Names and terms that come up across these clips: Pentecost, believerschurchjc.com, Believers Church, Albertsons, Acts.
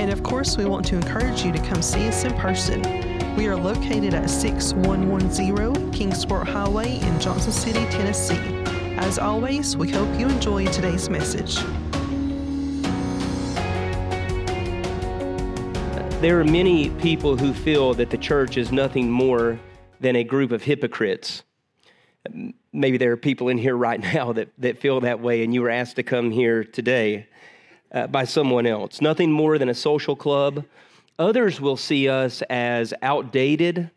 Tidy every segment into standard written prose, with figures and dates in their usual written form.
And of course, we want to encourage you to come see us in person. We are located at 6110 Kingsport Highway in Johnson City, Tennessee. As always, we hope you enjoy today's message. There are many people who feel that the church is nothing more than a group of hypocrites. Maybe there are people in here right now that feel that way, and you were asked to come here today by someone else. Nothing more than a social club. Others will see us as outdated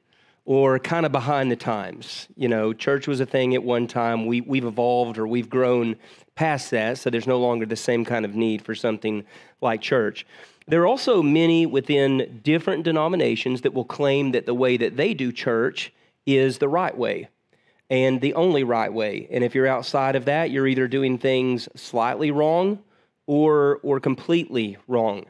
or kind of behind the times. You know, church was a thing at one time. We've evolved or we've grown past that, so there's no longer the same kind of need for something like church. There are also many within different denominations that will claim that the way that they do church is the right way and the only right way. And if you're outside of that, you're either doing things slightly wrong or completely wrong.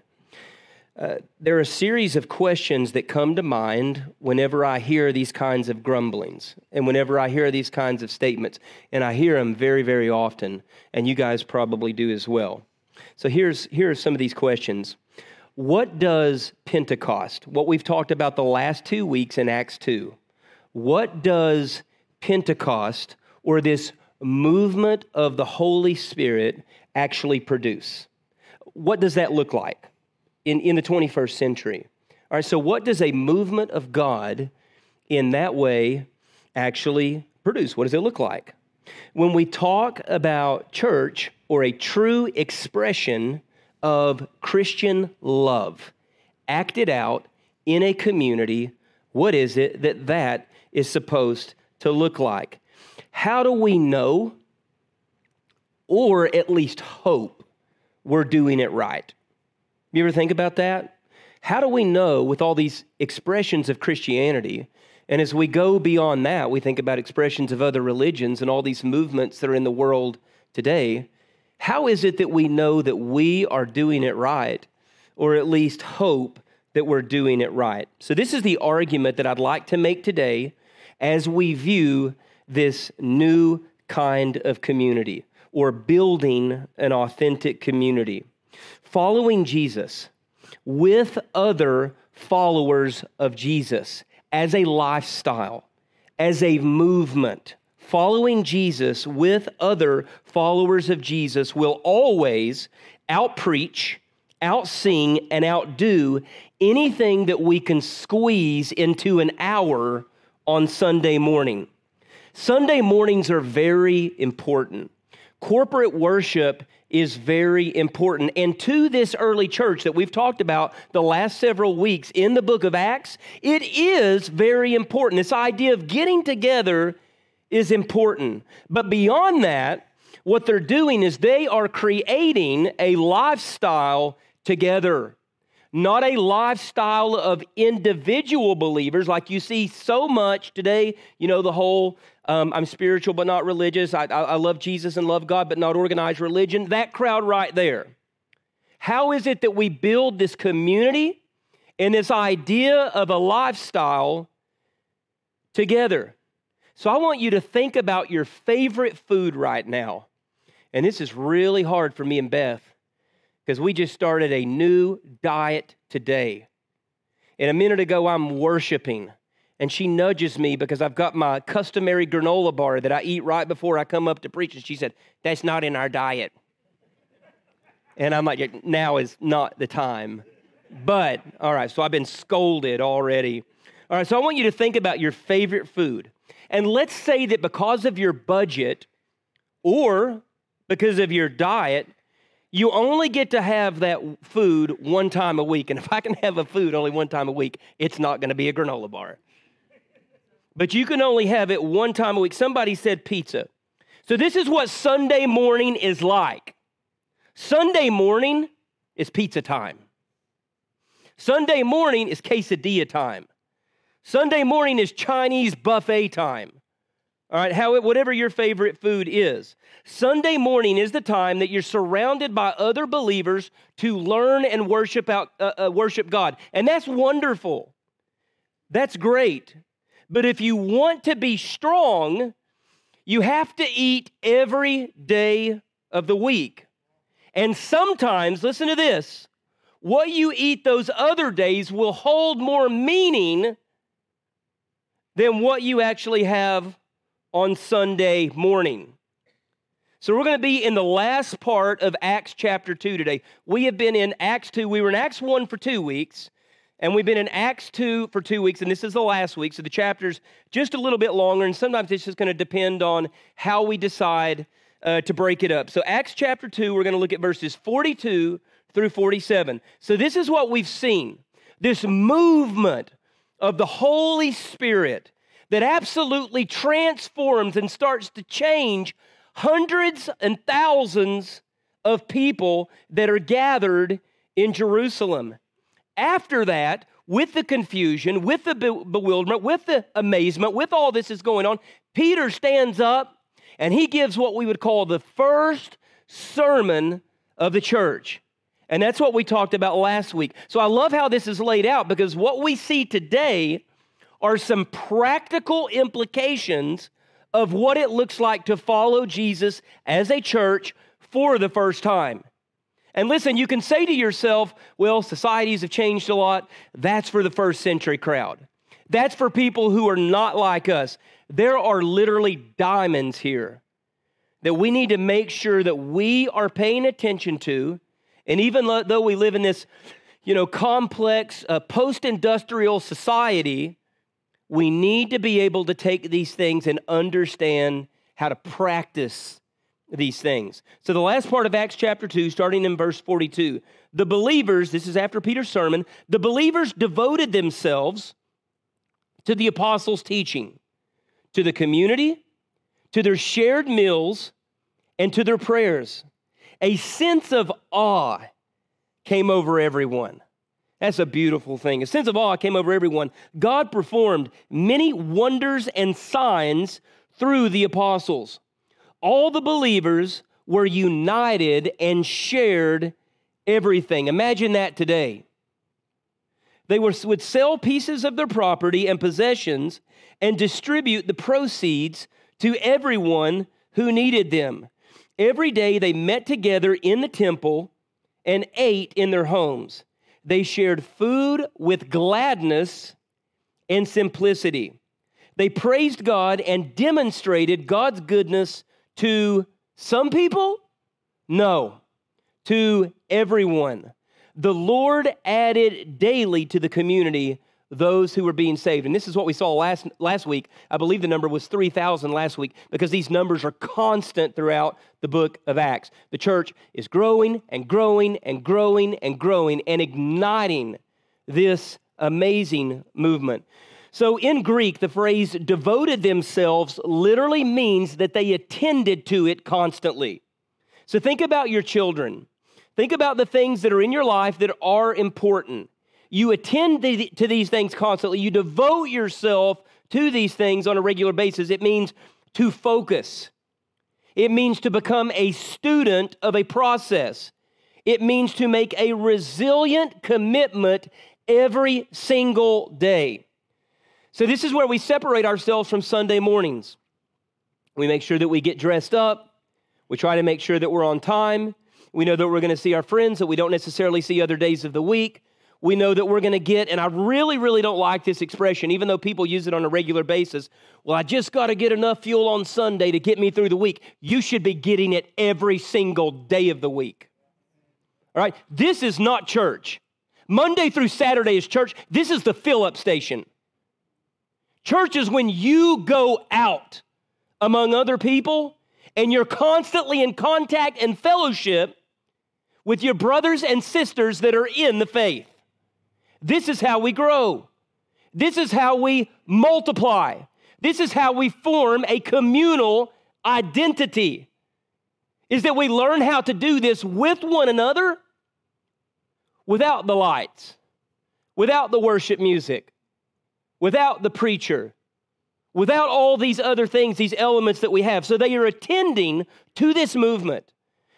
There are a series of questions that come to mind whenever I hear these kinds of grumblings and whenever I hear these kinds of statements, and I hear them very, very often, and you guys probably do as well. So here are some of these questions. What does Pentecost, what we've talked about the last 2 weeks in Acts 2, what does Pentecost or this movement of the Holy Spirit actually produce? What does that look like in the 21st century? All right, so what does a movement of God in that way actually produce? What does it look like? When we talk about church or a true expression of Christian love acted out in a community, what is it that is supposed to look like? How do we know, or at least hope, we're doing it right? You ever think about that? How do we know with all these expressions of Christianity, and as we go beyond that, we think about expressions of other religions and all these movements that are in the world today, how is it that we know that we are doing it right, or at least hope that we're doing it right? So this is the argument that I'd like to make today as we view this new kind of community, or building an authentic community. Following Jesus with other followers of Jesus as a lifestyle, as a movement. Following Jesus with other followers of Jesus will always outpreach, outsing, and outdo anything that we can squeeze into an hour on Sunday morning. Sunday mornings are very important. Corporate worship is very important. And to this early church that we've talked about the last several weeks in the book of Acts, it is very important. This idea of getting together is important. But beyond that, what they're doing is they are creating a lifestyle together, not a lifestyle of individual believers like you see so much today. You know, the whole I'm spiritual but not religious. I love Jesus and love God but not organized religion. That crowd right there. How is it that we build this community and this idea of a lifestyle together? So I want you to think about your favorite food right now. And this is really hard for me and Beth because we just started a new diet today. And a minute ago, I'm worshiping. And she nudges me because I've got my customary granola bar that I eat right before I come up to preach. And she said, "That's not in our diet." And I'm like, now is not the time. But, all right, so I've been scolded already. All right, so I want you to think about your favorite food. And let's say that because of your budget or because of your diet, you only get to have that food one time a week. And if I can have a food only one time a week, it's not going to be a granola bar. But you can only have it one time a week. Somebody said pizza. So this is what Sunday morning is like. Sunday morning is pizza time. Sunday morning is quesadilla time. Sunday morning is Chinese buffet time. All right, whatever your favorite food is. Sunday morning is the time that you're surrounded by other believers to learn and worship God. And that's wonderful. That's great. But if you want to be strong, you have to eat every day of the week. And sometimes, listen to this, what you eat those other days will hold more meaning than what you actually have on Sunday morning. So we're going to be in the last part of Acts chapter 2 today. We have been in Acts 2. We were in Acts 1 for 2 weeks, and we've been in Acts 2 for 2 weeks, and this is the last week, so the chapter's just a little bit longer, and sometimes it's just going to depend on how we decide to break it up. So Acts chapter 2, we're going to look at verses 42 through 47. So this is what we've seen, this movement of the Holy Spirit that absolutely transforms and starts to change hundreds and thousands of people that are gathered in Jerusalem. After that, with the confusion, with the bewilderment, with the amazement, with all this is going on, Peter stands up and he gives what we would call the first sermon of the church. And that's what we talked about last week. So I love how this is laid out, because what we see today are some practical implications of what it looks like to follow Jesus as a church for the first time. And listen, you can say to yourself, well, societies have changed a lot. That's for the first century crowd. That's for people who are not like us. There are literally diamonds here that we need to make sure that we are paying attention to. And even though we live in this, complex post-industrial society, we need to be able to take these things and understand how to practice these things. So the last part of Acts chapter 2, starting in verse 42, the believers, this is after Peter's sermon, the believers devoted themselves to the apostles' teaching, to the community, to their shared meals, and to their prayers. A sense of awe came over everyone. That's a beautiful thing. A sense of awe came over everyone. God performed many wonders and signs through the apostles. All the believers were united and shared everything. Imagine that today. They would sell pieces of their property and possessions and distribute the proceeds to everyone who needed them. Every day they met together in the temple and ate in their homes. They shared food with gladness and simplicity. They praised God and demonstrated God's goodness to some people? No, to everyone. The Lord added daily to the community those who were being saved. And this is what we saw last week. I believe the number was 3,000 last week, because these numbers are constant throughout the book of Acts. The church is growing and growing and growing and growing and igniting this amazing movement. So in Greek, the phrase devoted themselves literally means that they attended to it constantly. So think about your children. Think about the things that are in your life that are important. You attend to these things constantly. You devote yourself to these things on a regular basis. It means to focus. It means to become a student of a process. It means to make a resilient commitment every single day. So this is where we separate ourselves from Sunday mornings. We make sure that we get dressed up. We try to make sure that we're on time. We know that we're going to see our friends that we don't necessarily see other days of the week. We know that we're going to get, and I really, really don't like this expression, even though people use it on a regular basis. Well, I just got to get enough fuel on Sunday to get me through the week. You should be getting it every single day of the week. All right? This is not church. Monday through Saturday is church. This is the fill-up station. Church is when you go out among other people and you're constantly in contact and fellowship with your brothers and sisters that are in the faith. This is how we grow. This is how we multiply. This is how we form a communal identity, is that we learn how to do this with one another without the lights, without the worship music, without the preacher, without all these other things, these elements that we have. So they are attending to this movement.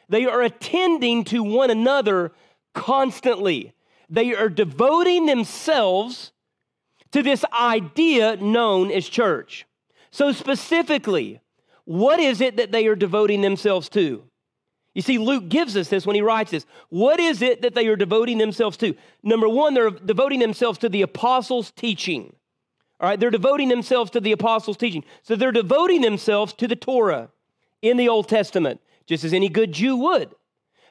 They are attending to one another constantly. They are devoting themselves to this idea known as church. So specifically, what is it that they are devoting themselves to? You see, Luke gives us this when he writes this. What is it that they are devoting themselves to? Number one, they're devoting themselves to the apostles' teaching. All right, they're devoting themselves to the apostles' teaching. So they're devoting themselves to the Torah in the Old Testament, just as any good Jew would.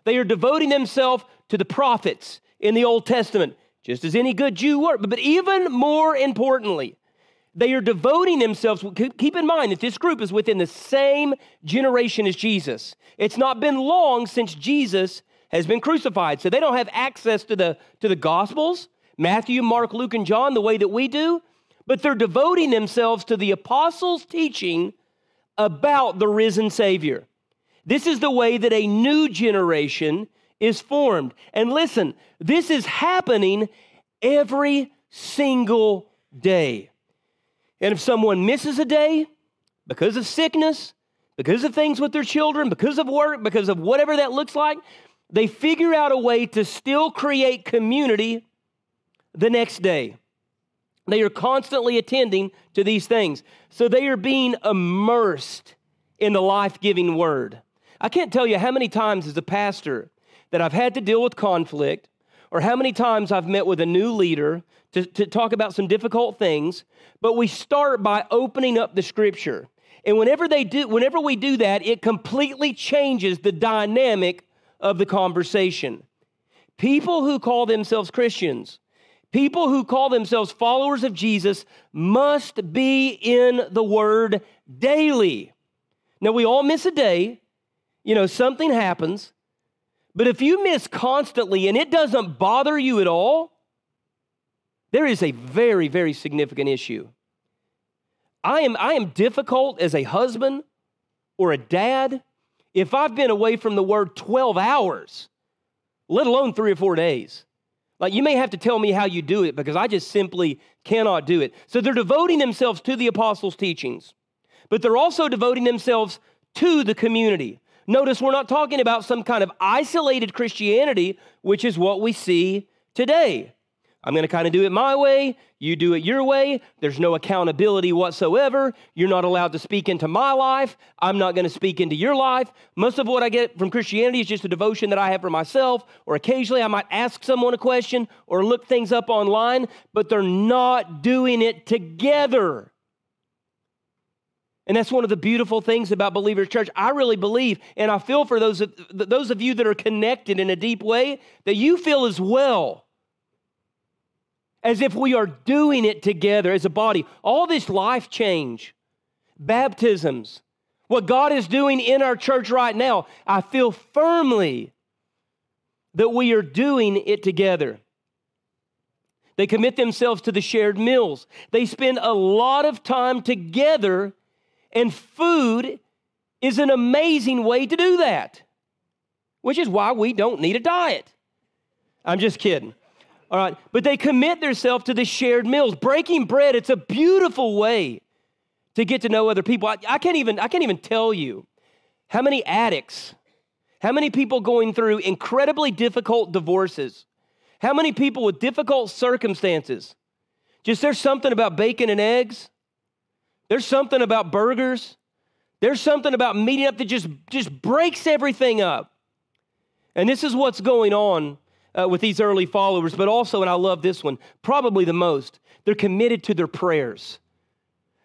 They are devoting themselves to the prophets in the Old Testament, just as any good Jew would. But even more importantly, they are devoting themselves. Keep in mind that this group is within the same generation as Jesus. It's not been long since Jesus has been crucified, so they don't have access to the Gospels, Matthew, Mark, Luke, and John, the way that we do, but they're devoting themselves to the apostles' teaching about the risen Savior. This is the way that a new generation is formed. And listen, this is happening every single day. And if someone misses a day because of sickness, because of things with their children, because of work, because of whatever that looks like, they figure out a way to still create community the next day. They are constantly attending to these things. So they are being immersed in the life-giving word. I can't tell you how many times as a pastor that I've had to deal with conflict, or how many times I've met with a new leader to talk about some difficult things, but we start by opening up the scripture. And whenever we do that, it completely changes the dynamic of the conversation. People who call themselves Christians, people who call themselves followers of Jesus, must be in the Word daily. Now, we all miss a day. You know, something happens. But if you miss constantly and it doesn't bother you at all, there is a very, very significant issue. I am difficult as a husband or a dad if I've been away from the Word 12 hours, let alone 3 or 4 days. Like, you may have to tell me how you do it, because I just simply cannot do it. So they're devoting themselves to the apostles' teachings, but they're also devoting themselves to the community. Notice we're not talking about some kind of isolated Christianity, which is what we see today. I'm going to kind of do it my way. You do it your way. There's no accountability whatsoever. You're not allowed to speak into my life. I'm not going to speak into your life. Most of what I get from Christianity is just a devotion that I have for myself, or occasionally I might ask someone a question or look things up online, but they're not doing it together. And that's one of the beautiful things about Believers Church. I really believe, and I feel for those of you that are connected in a deep way, that you feel as well, as if we are doing it together as a body. All this life change, baptisms, what God is doing in our church right now, I feel firmly that we are doing it together. They commit themselves to the shared meals. They spend a lot of time together, and food is an amazing way to do that, which is why we don't need a diet. I'm just kidding. All right, but they commit themselves to the shared meals. Breaking bread, it's a beautiful way to get to know other people. I can't even tell you how many addicts, how many people going through incredibly difficult divorces, how many people with difficult circumstances. Just there's something about bacon and eggs. There's something about burgers. There's something about meeting up that just breaks everything up. And this is what's going on with these early followers, but also, and I love this one, probably the most, they're committed to their prayers.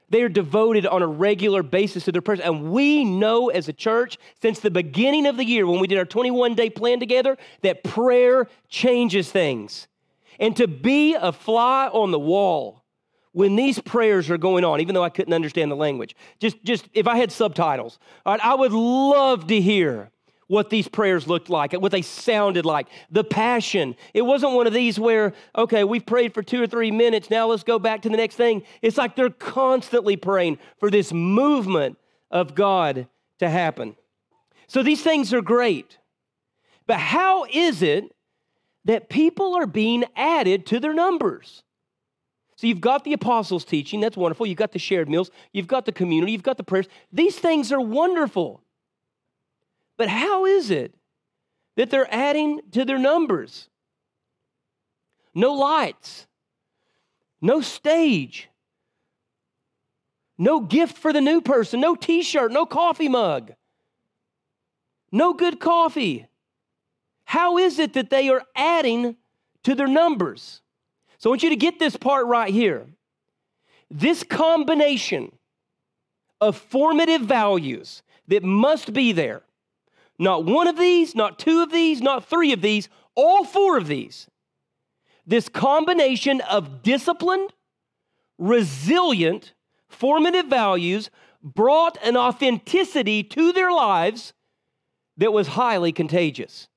They are devoted on a regular basis to their prayers. And we know as a church, since the beginning of the year, when we did our 21-day plan together, that prayer changes things. And to be a fly on the wall when these prayers are going on, even though I couldn't understand the language, just if I had subtitles, all right, I would love to hear what these prayers looked like, what they sounded like, the passion. It wasn't one of these where, okay, we've prayed for 2 or 3 minutes, now let's go back to the next thing. It's like they're constantly praying for this movement of God to happen. So these things are great. But how is it that people are being added to their numbers? So you've got the apostles' teaching. That's wonderful. You've got the shared meals. You've got the community. You've got the prayers. These things are wonderful. But how is it that they're adding to their numbers? No lights, no stage, no gift for the new person, no T-shirt, no coffee mug, no good coffee. How is it that they are adding to their numbers? So I want you to get this part right here. This combination of formative values that must be there. Not one of these, not two of these, not three of these, all four of these. This combination of disciplined, resilient, formative values brought an authenticity to their lives that was highly contagious.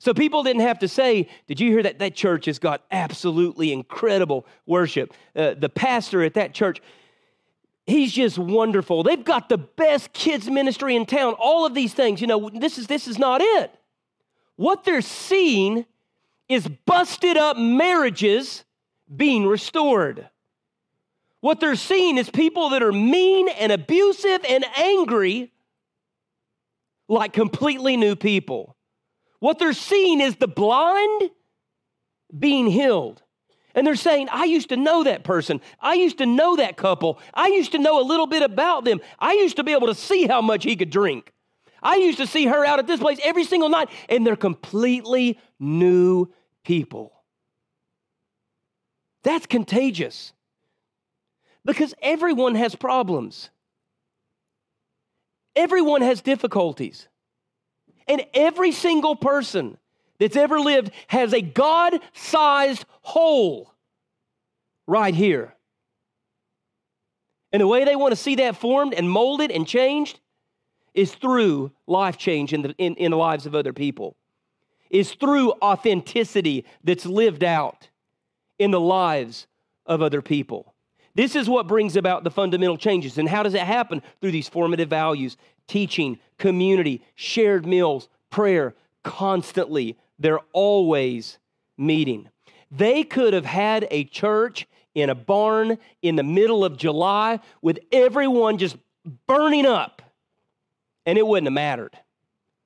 So people didn't have to say, did you hear that? That church has got absolutely incredible worship. The pastor at that church, he's just wonderful. They've got the best kids ministry in town. All of these things, you know, this is not it. What they're seeing is busted up marriages being restored. What they're seeing is people that are mean and abusive and angry like completely new people. What they're seeing is the blind being healed. And they're saying, I used to know that person. I used to know that couple. I used to know a little bit about them. I used to be able to see how much he could drink. I used to see her out at this place every single night. And they're completely new people. That's contagious. Because everyone has problems. Everyone has difficulties. And every single person that's ever lived has a God-sized hole right here. And the way they want to see that formed and molded and changed is through life change in the lives of other people. Is through authenticity that's lived out in the lives of other people. This is what brings about the fundamental changes. And how does it happen? Through these formative values, teaching, community, shared meals, prayer, constantly. They're always meeting. They could have had a church in a barn in the middle of July with everyone just burning up, and it wouldn't have mattered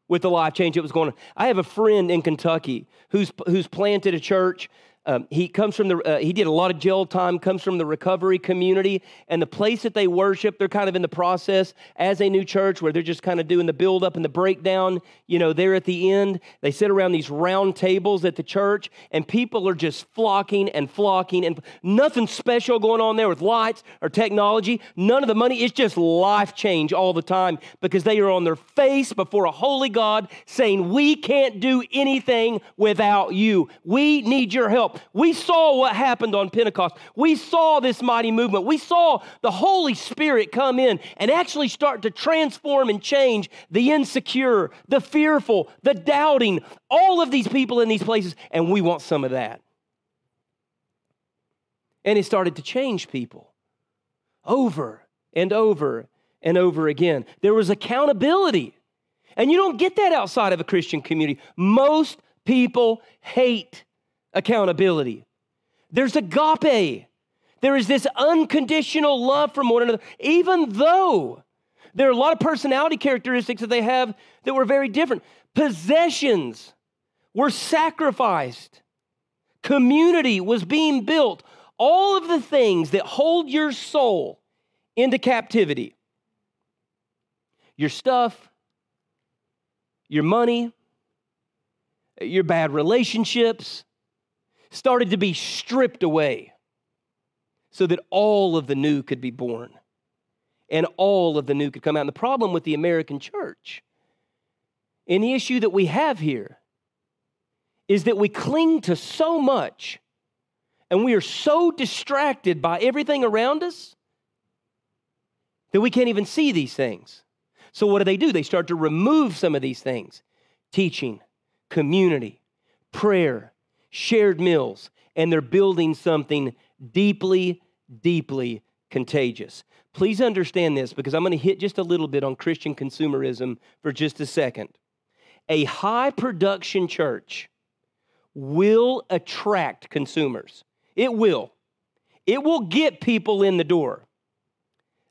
with the life change that was going on. I have a friend in Kentucky who's planted a church. He comes from he did a lot of jail time, comes from the recovery community, and the place that they worship, they're kind of in the process as a new church where they're just kind of doing the build up and the breakdown. You know, there at the end, they sit around these round tables at the church, and people are just flocking, and nothing special going on there with lights or technology, none of the money. It's just life change all the time because they are on their face before a holy God saying, we can't do anything without you. We need your help. We saw what happened on Pentecost. We saw this mighty movement. We saw the Holy Spirit come in and actually start to transform and change the insecure, the fearful, the doubting, all of these people in these places, and we want some of that. And it started to change people over and over and over again. There was accountability, and you don't get that outside of a Christian community. Most people hate accountability. There's agape. There is this unconditional love from one another, even though there are a lot of personality characteristics that they have that were very different. Possessions were sacrificed. Community was being built. All of the things that hold your soul into captivity. Your stuff, your money, your bad relationships, started to be stripped away so that all of the new could be born and all of the new could come out. And the problem with the American church and the issue that we have here is that we cling to so much and we are so distracted by everything around us that we can't even see these things. So what do? They start to remove some of these things. Teaching, community, prayer, shared meals, and they're building something deeply, deeply contagious. Please understand this because I'm going to hit just a little bit on Christian consumerism for just a second. A high production church will attract consumers. It will. It will get people in the door,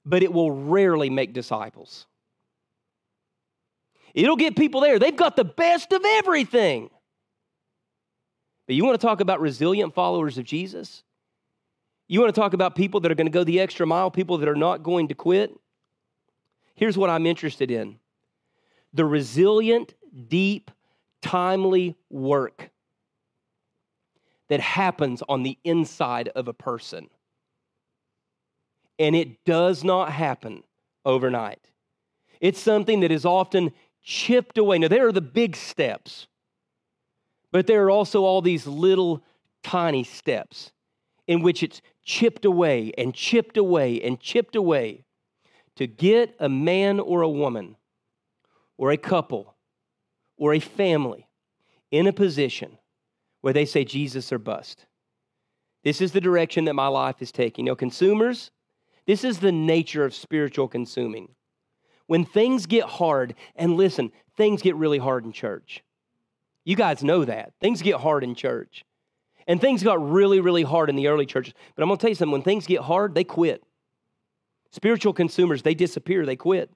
but it will rarely make disciples. It'll get people there. They've got the best of everything. But you want to talk about resilient followers of Jesus? You want to talk about people that are going to go the extra mile, people that are not going to quit? Here's what I'm interested in. The resilient, deep, timely work that happens on the inside of a person. And it does not happen overnight. It's something that is often chipped away. Now, there are the big steps, but there are also all these little tiny steps in which it's chipped away and chipped away and chipped away to get a man or a woman or a couple or a family in a position where they say, Jesus or bust. This is the direction that my life is taking. Now, consumers, this is the nature of spiritual consuming. When things get hard, and listen, things get really hard in church. You guys know that. Things get hard in church. And things got really, really hard in the early churches. But I'm going to tell you something. When things get hard, they quit. Spiritual consumers, they disappear. They quit.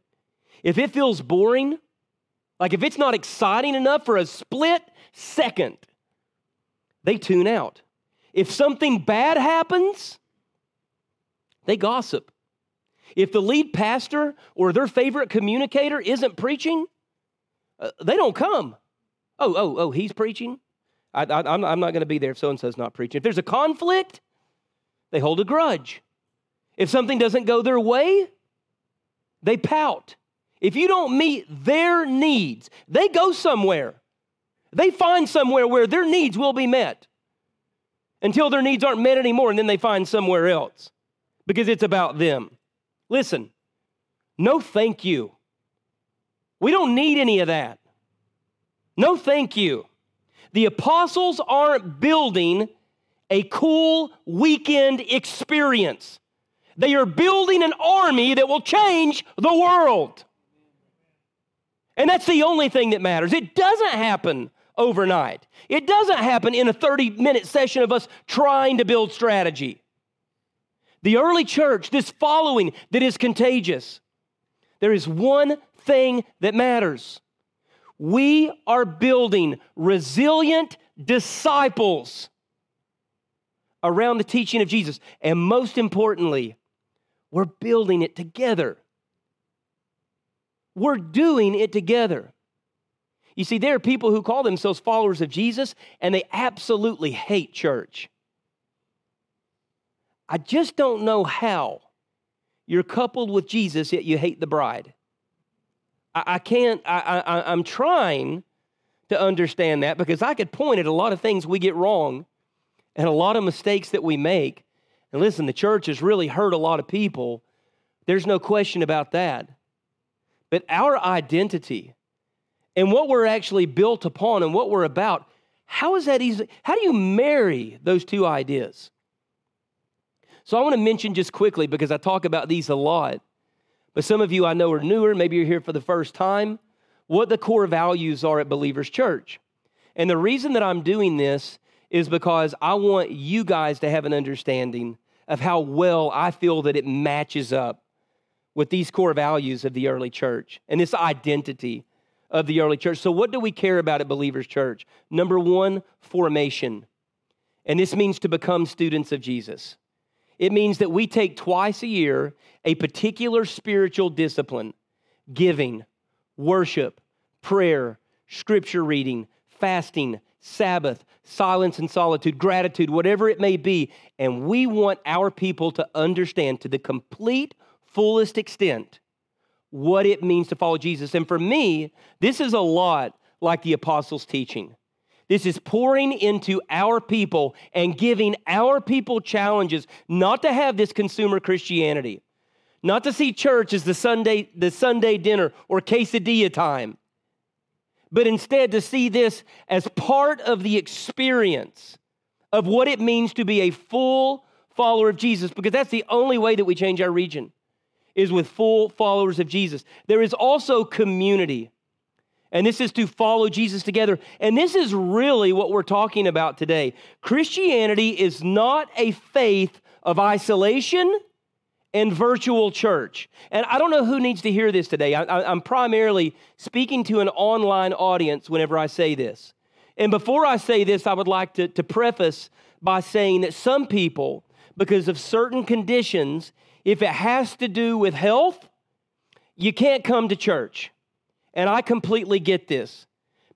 If it feels boring, like if it's not exciting enough for a split second, they tune out. If something bad happens, they gossip. If the lead pastor or their favorite communicator isn't preaching, they don't come. Oh, he's preaching? I'm not going to be there if so-and-so's not preaching. If there's a conflict, they hold a grudge. If something doesn't go their way, they pout. If you don't meet their needs, they go somewhere. They find somewhere where their needs will be met until their needs aren't met anymore, and then they find somewhere else because it's about them. Listen, no thank you. We don't need any of that. No thank you. The apostles aren't building a cool weekend experience. They are building an army that will change the world. And that's the only thing that matters. It doesn't happen overnight. It doesn't happen in a 30-minute session of us trying to build strategy. The early church, this following that is contagious, there is one thing that matters. We are building resilient disciples around the teaching of Jesus. And most importantly, we're building it together. We're doing it together. You see, there are people who call themselves followers of Jesus, and they absolutely hate church. I just don't know how you're coupled with Jesus, yet you hate the bride. I'm trying to understand that because I could point at a lot of things we get wrong and a lot of mistakes that we make. And listen, the church has really hurt a lot of people. There's no question about that. But our identity and what we're actually built upon and what we're about, how is that easy? How do you marry those two ideas? So I want to mention just quickly, because I talk about these a lot, but some of you I know are newer, maybe you're here for the first time, what the core values are at Believers Church. And the reason that I'm doing this is because I want you guys to have an understanding of how well I feel that it matches up with these core values of the early church and this identity of the early church. So what do we care about at Believers Church? Number one, formation. And this means to become students of Jesus. It means that we take twice a year a particular spiritual discipline, giving, worship, prayer, scripture reading, fasting, Sabbath, silence and solitude, gratitude, whatever it may be. And we want our people to understand to the complete, fullest extent what it means to follow Jesus. And for me, this is a lot like the apostles' teaching. This is pouring into our people and giving our people challenges not to have this consumer Christianity, not to see church as the Sunday dinner or quesadilla time, but instead to see this as part of the experience of what it means to be a full follower of Jesus, because that's the only way that we change our region is with full followers of Jesus. There is also community. And this is to follow Jesus together. And this is really what we're talking about today. Christianity is not a faith of isolation and virtual church. And I don't know who needs to hear this today. I'm primarily speaking to an online audience whenever I say this. And before I say this, I would like to preface by saying that some people, because of certain conditions, if it has to do with health, you can't come to church. And I completely get this.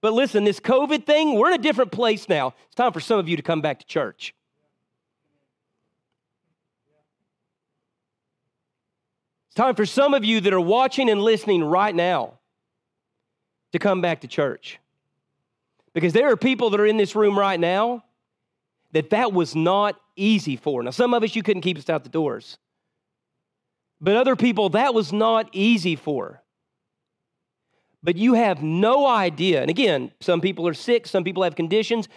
But listen, this COVID thing, we're in a different place now. It's time for some of you to come back to church. It's time for some of you that are watching and listening right now to come back to church. Because there are people that are in this room right now that was not easy for. Now, some of us, you couldn't keep us out the doors. But other people, that was not easy for. But you have no idea. And again, some people are sick. Some people have conditions.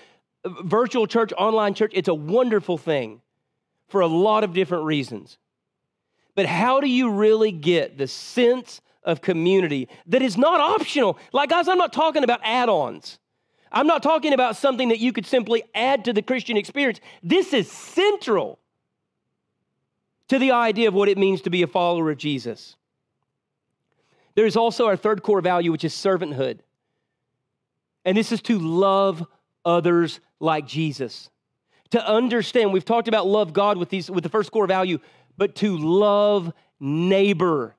Virtual church, online church, it's a wonderful thing for a lot of different reasons. But how do you really get the sense of community that is not optional? Like, guys, I'm not talking about add-ons. I'm not talking about something that you could simply add to the Christian experience. This is central to the idea of what it means to be a follower of Jesus. There is also our third core value, which is servanthood. And this is to love others like Jesus. To understand, we've talked about love God with the first core value, but to love neighbor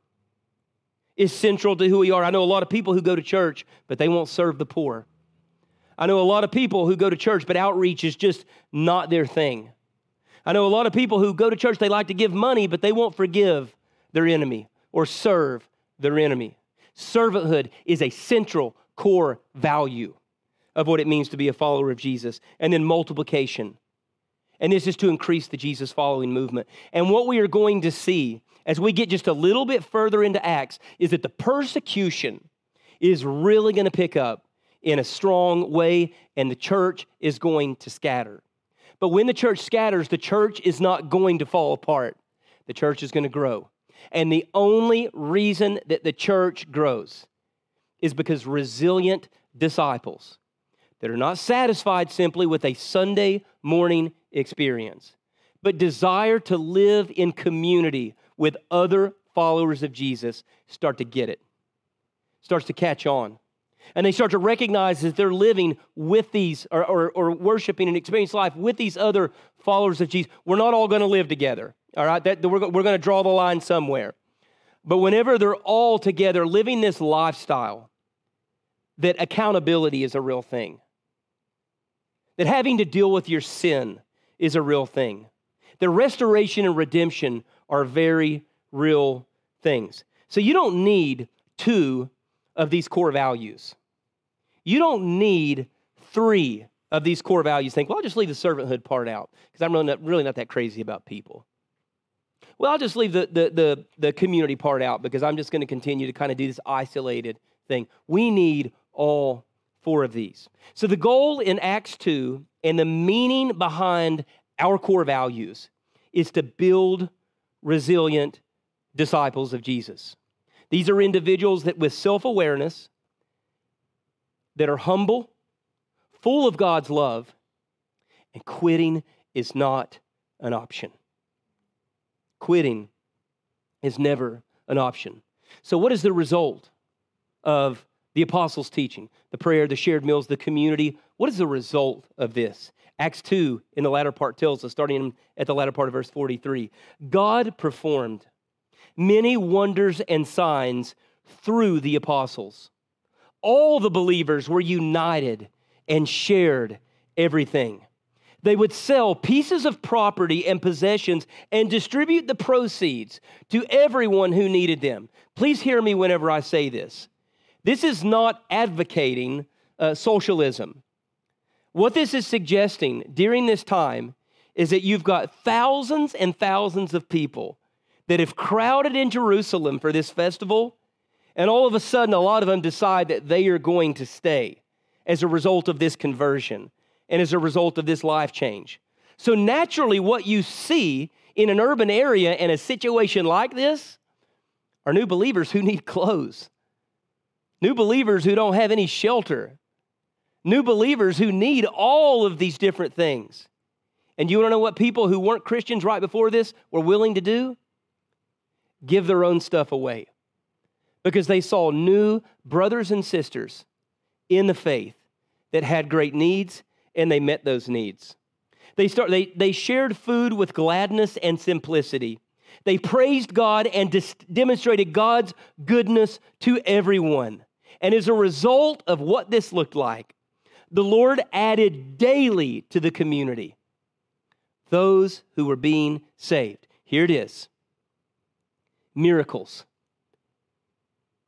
is central to who we are. I know a lot of people who go to church, but they won't serve the poor. I know a lot of people who go to church, but outreach is just not their thing. I know a lot of people who go to church, they like to give money, but they won't forgive their enemy or serve their enemy. Servanthood is a central core value of what it means to be a follower of Jesus. And then multiplication. And this is to increase the Jesus following movement. And what we are going to see as we get just a little bit further into Acts is that the persecution is really going to pick up in a strong way, and the church is going to scatter. But when the church scatters, the church is not going to fall apart. The church is going to grow. And the only reason that the church grows is because resilient disciples that are not satisfied simply with a Sunday morning experience, but desire to live in community with other followers of Jesus, start to get it, starts to catch on. And they start to recognize that they're living with these or worshiping and experiencing life with these other followers of Jesus. We're not all going to live together, all right? We're going to draw the line somewhere. But whenever they're all together living this lifestyle, that accountability is a real thing. That having to deal with your sin is a real thing. That restoration and redemption are very real things. So you don't need two of these core values. You don't need three of these core values. Think, well, I'll just leave the servanthood part out because I'm really not that crazy about people. Well, I'll just leave the community part out because I'm just going to continue to kind of do this isolated thing. We need all four of these. So the goal in Acts 2 and the meaning behind our core values is to build resilient disciples of Jesus. These are individuals that with self-awareness, that are humble, full of God's love, and quitting is not an option. Quitting is never an option. So what is the result of the apostles' teaching? The prayer, the shared meals, the community. What is the result of this? Acts 2 in the latter part tells us, starting at the latter part of verse 43, God performed many wonders and signs through the apostles. All the believers were united and shared everything. They would sell pieces of property and possessions and distribute the proceeds to everyone who needed them. Please hear me whenever I say this. This is not advocating socialism. What this is suggesting during this time is that you've got thousands and thousands of people that have crowded in Jerusalem for this festival, and all of a sudden, a lot of them decide that they are going to stay as a result of this conversion and as a result of this life change. So naturally, what you see in an urban area and a situation like this are new believers who need clothes, new believers who don't have any shelter, new believers who need all of these different things. And you want to know what people who weren't Christians right before this were willing to do? Give their own stuff away, because they saw new brothers and sisters in the faith that had great needs, and they met those needs. They shared food with gladness and simplicity. They praised God and demonstrated God's goodness to everyone. And as a result of what this looked like, the Lord added daily to the community those who were being saved. Here it is. Miracles,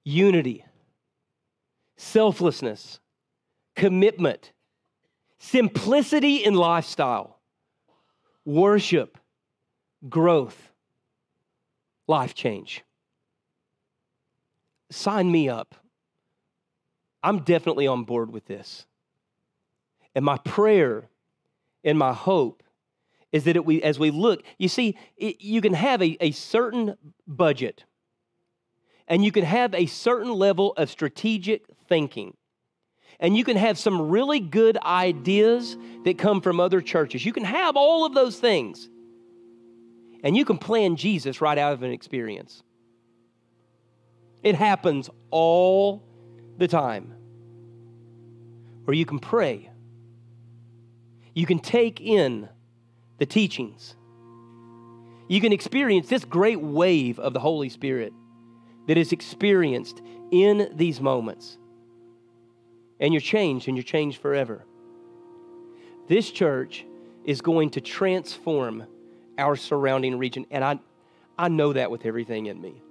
unity, selflessness, commitment, simplicity in lifestyle, worship, growth, life change. Sign me up. I'm definitely on board with this. And my prayer and my hope is that as we look, you see, you can have a certain budget, and you can have a certain level of strategic thinking, and you can have some really good ideas that come from other churches. You can have all of those things, and you can plan Jesus right out of an experience. It happens all the time. Or you can pray. You can take in the teachings. You can experience this great wave of the Holy Spirit that is experienced in these moments. And you're changed, and you're changed forever. This church is going to transform our surrounding region. And I know that with everything in me,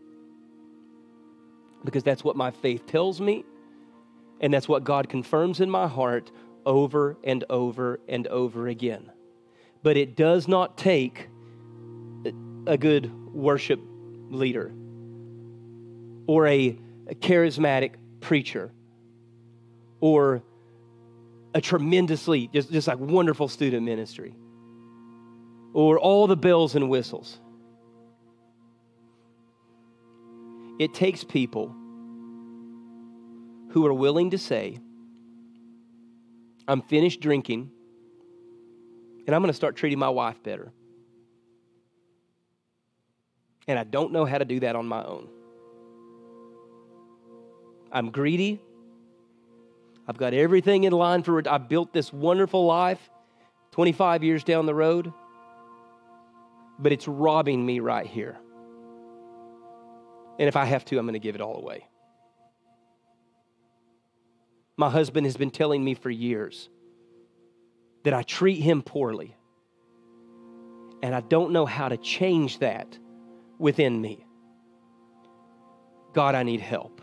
because that's what my faith tells me, and that's what God confirms in my heart over and over and over again. But it does not take a good worship leader or a charismatic preacher or a tremendously, just like wonderful student ministry or all the bells and whistles. It takes people who are willing to say, I'm finished drinking, and I'm going to start treating my wife better. And I don't know how to do that on my own. I'm greedy. I've got everything in line for it. I built this wonderful life 25 years down the road, but it's robbing me right here. And if I have to, I'm going to give it all away. My husband has been telling me for years that I treat him poorly, and I don't know how to change that within me. God, I need help.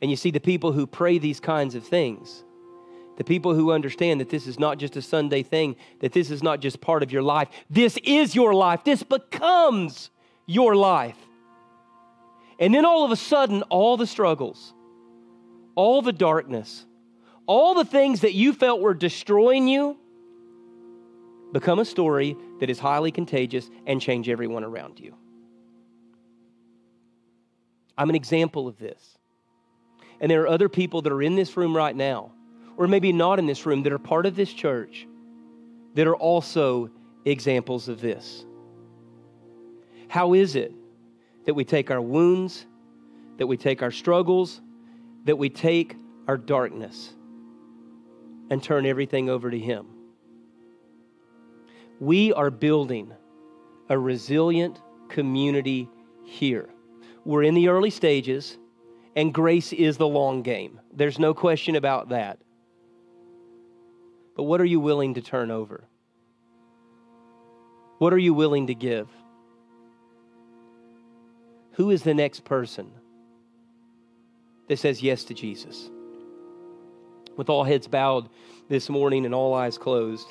And you see, the people who pray these kinds of things, the people who understand that this is not just a Sunday thing, that this is not just part of your life, this is your life, this becomes your life. And then all of a sudden, all the struggles, all the darkness, all the things that you felt were destroying you become a story that is highly contagious and change everyone around you. I'm an example of this. And there are other people that are in this room right now, or maybe not in this room, that are part of this church that are also examples of this. How is it that we take our wounds, that we take our struggles, that we take our darkness and turn everything over to Him? We are building a resilient community here. We're in the early stages, and grace is the long game. There's no question about that. But what are you willing to turn over? What are you willing to give? Who is the next person that says yes to Jesus? With all heads bowed this morning and all eyes closed.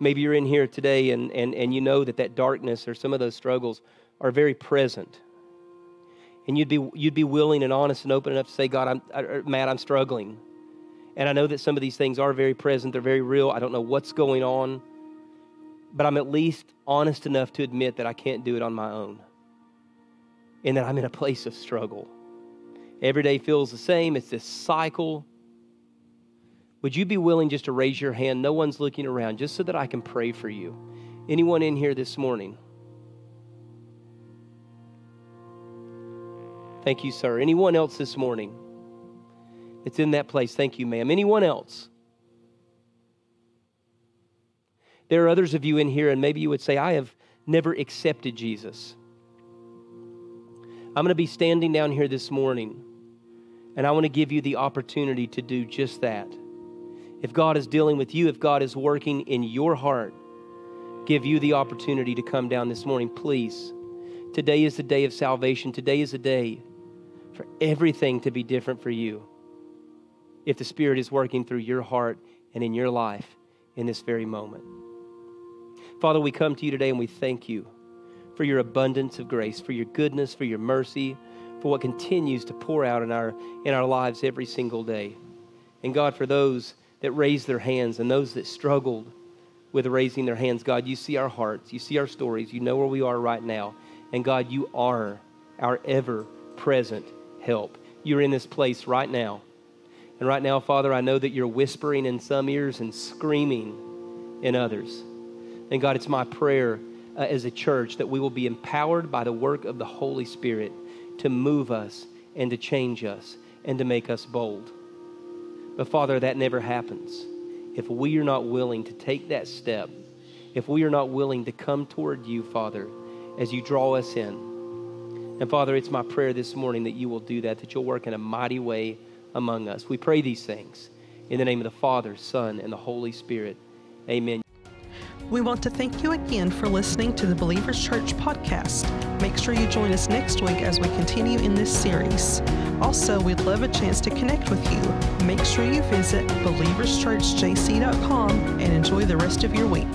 Maybe you're in here today and you know that darkness or some of those struggles are very present. And you'd be willing and honest and open enough to say, God, I'm struggling. And I know that some of these things are very present. They're very real. I don't know what's going on, but I'm at least honest enough to admit that I can't do it on my own, and that I'm in a place of struggle. Every day feels the same. It's this cycle. Would you be willing just to raise your hand? No one's looking around, just so that I can pray for you. Anyone in here this morning? Thank you, sir. Anyone else this morning? It's in that place. Thank you, ma'am. Anyone else? There are others of you in here, and maybe you would say, I have never accepted Jesus. I'm going to be standing down here this morning, and I want to give you the opportunity to do just that. If God is dealing with you, if God is working in your heart, give you the opportunity to come down this morning, please. Today is the day of salvation. Today is the day for everything to be different for you, if the Spirit is working through your heart and in your life in this very moment. Father, we come to you today and we thank you for your abundance of grace, for your goodness, for your mercy, for what continues to pour out in our lives every single day. And God, for those that raised their hands and those that struggled with raising their hands, God, you see our hearts, you see our stories, you know where we are right now. And God, you are our ever-present help. You're in this place right now. And right now, Father, I know that you're whispering in some ears and screaming in others. And God, it's my prayer as a church that we will be empowered by the work of the Holy Spirit to move us and to change us and to make us bold. But Father, that never happens if we are not willing to take that step, if we are not willing to come toward you, Father, as you draw us in. And Father, it's my prayer this morning that you will do that you'll work in a mighty way among us. We pray these things in the name of the Father, Son, and the Holy Spirit. Amen. We want to thank you again for listening to the Believers Church podcast. Make sure you join us next week as we continue in this series. Also, we'd love a chance to connect with you. Make sure you visit believerschurchjc.com and enjoy the rest of your week.